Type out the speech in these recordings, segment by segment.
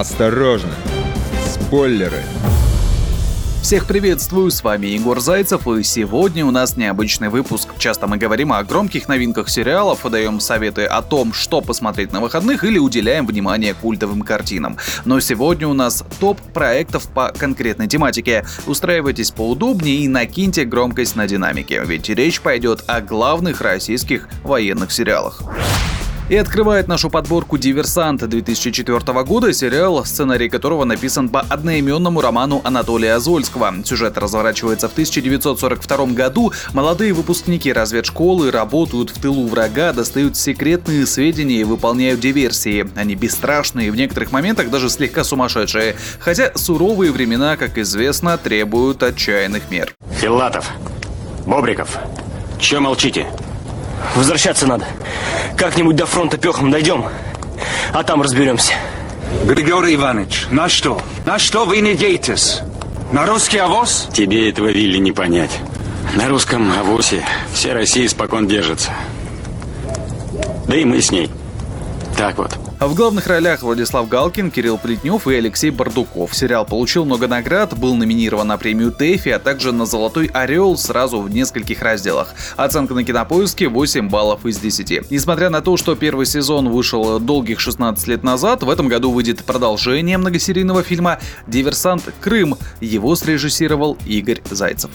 Осторожно! Спойлеры! Всех приветствую, с вами Егор Зайцев, и сегодня у нас необычный выпуск. Часто мы говорим о громких новинках сериалов, даем советы о том, что посмотреть на выходных, или уделяем внимание культовым картинам. Но сегодня у нас топ проектов по конкретной тематике. Устраивайтесь поудобнее и накиньте громкость на динамике, ведь речь пойдет о главных российских военных сериалах. И открывает нашу подборку «Диверсант» 2004 года, сериал, сценарий которого написан по одноименному роману Анатолия Азольского. Сюжет разворачивается в 1942 году. Молодые выпускники разведшколы работают в тылу врага, достают секретные сведения и выполняют диверсии. Они бесстрашные и в некоторых моментах даже слегка сумасшедшие. Хотя суровые времена, как известно, требуют отчаянных мер. Филатов, Бобриков, чё молчите? Возвращаться надо. Как-нибудь до фронта пехом дойдем, а там разберемся. Григорий Иванович, на что? На что вы надеетесь? На русский авось? Тебе этого, Вилли, не понять. На русском авосе вся Россия спокойно держится. Да и мы с ней. Так вот. В главных ролях Владислав Галкин, Кирилл Плетнев и Алексей Бордуков. Сериал получил много наград, был номинирован на премию Тэфи, а также на «Золотой орел» сразу в нескольких разделах. Оценка на Кинопоиске 8 баллов из 10. Несмотря на то, что первый сезон вышел долгих 16 лет назад, в этом году выйдет продолжение многосерийного фильма «Диверсант Крым». Его срежиссировал Игорь Зайцев.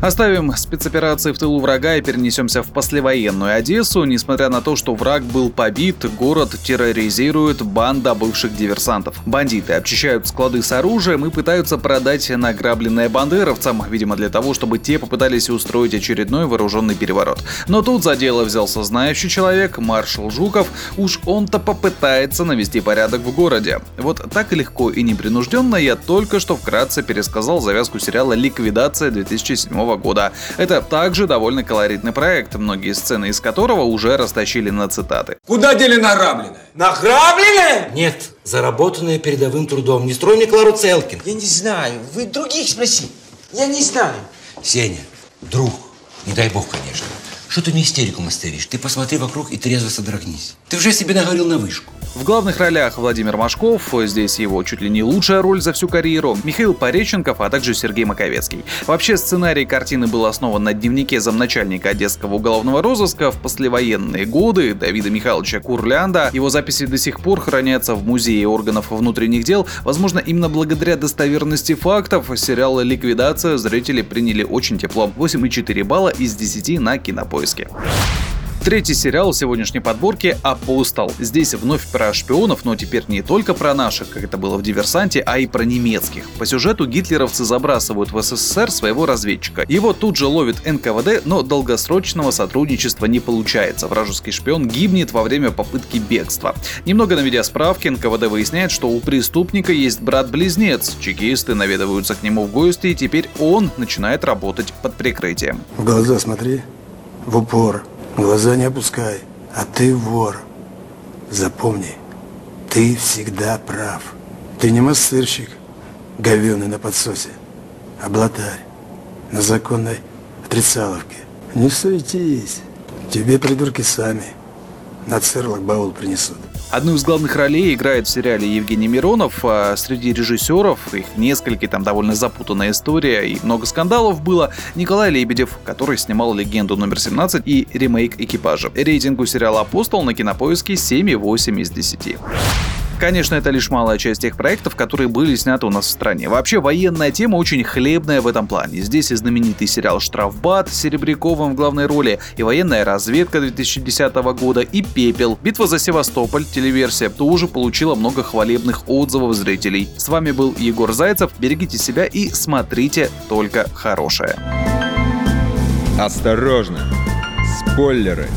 Оставим спецоперации в тылу врага и перенесемся в послевоенную Одессу. Несмотря на то, что враг был побит, город терроризирует банда бывших диверсантов. Бандиты обчищают склады с оружием и пытаются продать награбленное бандеровцам, видимо, для того, чтобы те попытались устроить очередной вооруженный переворот. Но тут за дело взялся знающий человек, маршал Жуков. Уж он-то попытается навести порядок в городе. Вот так легко и непринужденно я только что вкратце пересказал завязку сериала «Ликвидация» 2007 года. Это также довольно колоритный проект, многие сцены из которого уже растащили на цитаты. Куда дели награбленное? Награбленное? Нет, заработанное передовым трудом. Не строй мне Клару Целкин. Я не знаю, вы других спроси. Я не знаю. Сеня, друг, не дай бог, конечно. Что ты не истерику мастеришь? Ты посмотри вокруг и трезво содрогнись. Ты уже себе наговорил на вышку. В главных ролях Владимир Машков, здесь его чуть ли не лучшая роль за всю карьеру, Михаил Пореченков, а также Сергей Маковецкий. Вообще, сценарий картины был основан на дневнике замначальника Одесского уголовного розыска в послевоенные годы Давида Михайловича Курлянда. Его записи до сих пор хранятся в Музее органов внутренних дел. Возможно, именно благодаря достоверности фактов сериала «Ликвидация» зрители приняли очень тепло. 8,4 балла из 10 на Кинопоиске. Третий сериал в сегодняшней подборке «Апостол». Здесь вновь про шпионов, но теперь не только про наших, как это было в «Диверсанте», а и про немецких. По сюжету гитлеровцы забрасывают в СССР своего разведчика. Его тут же ловит НКВД, но долгосрочного сотрудничества не получается. Вражеский шпион гибнет во время попытки бегства. Немного наведя справки, НКВД выясняет, что у преступника есть брат-близнец. Чекисты наведываются к нему в гости, и теперь он начинает работать под прикрытием. В глаза смотри. В упор. Глаза не опускай. А ты вор. Запомни, ты всегда прав. Ты не мастырщик, говёный на подсосе, облатарь на законной отрицаловке. Не суетись. Тебе придурки сами на цирлах баул принесут. Одну из главных ролей играет в сериале Евгений Миронов, а среди режиссеров, их несколько, там довольно запутанная история и много скандалов было, Николай Лебедев, который снимал «Легенду номер 17» и ремейк «Экипажа». Рейтингу сериала «Апостол» на Кинопоиске 7,8 из 10. Конечно, это лишь малая часть тех проектов, которые были сняты у нас в стране. Вообще, военная тема очень хлебная в этом плане. Здесь и знаменитый сериал «Штрафбат» с Серебряковым в главной роли, и «Военная разведка» 2010 года, и «Пепел». «Битва за Севастополь», телеверсия, тоже получила много хвалебных отзывов зрителей. С вами был Егор Зайцев. Берегите себя и смотрите только хорошее. Осторожно! Спойлеры!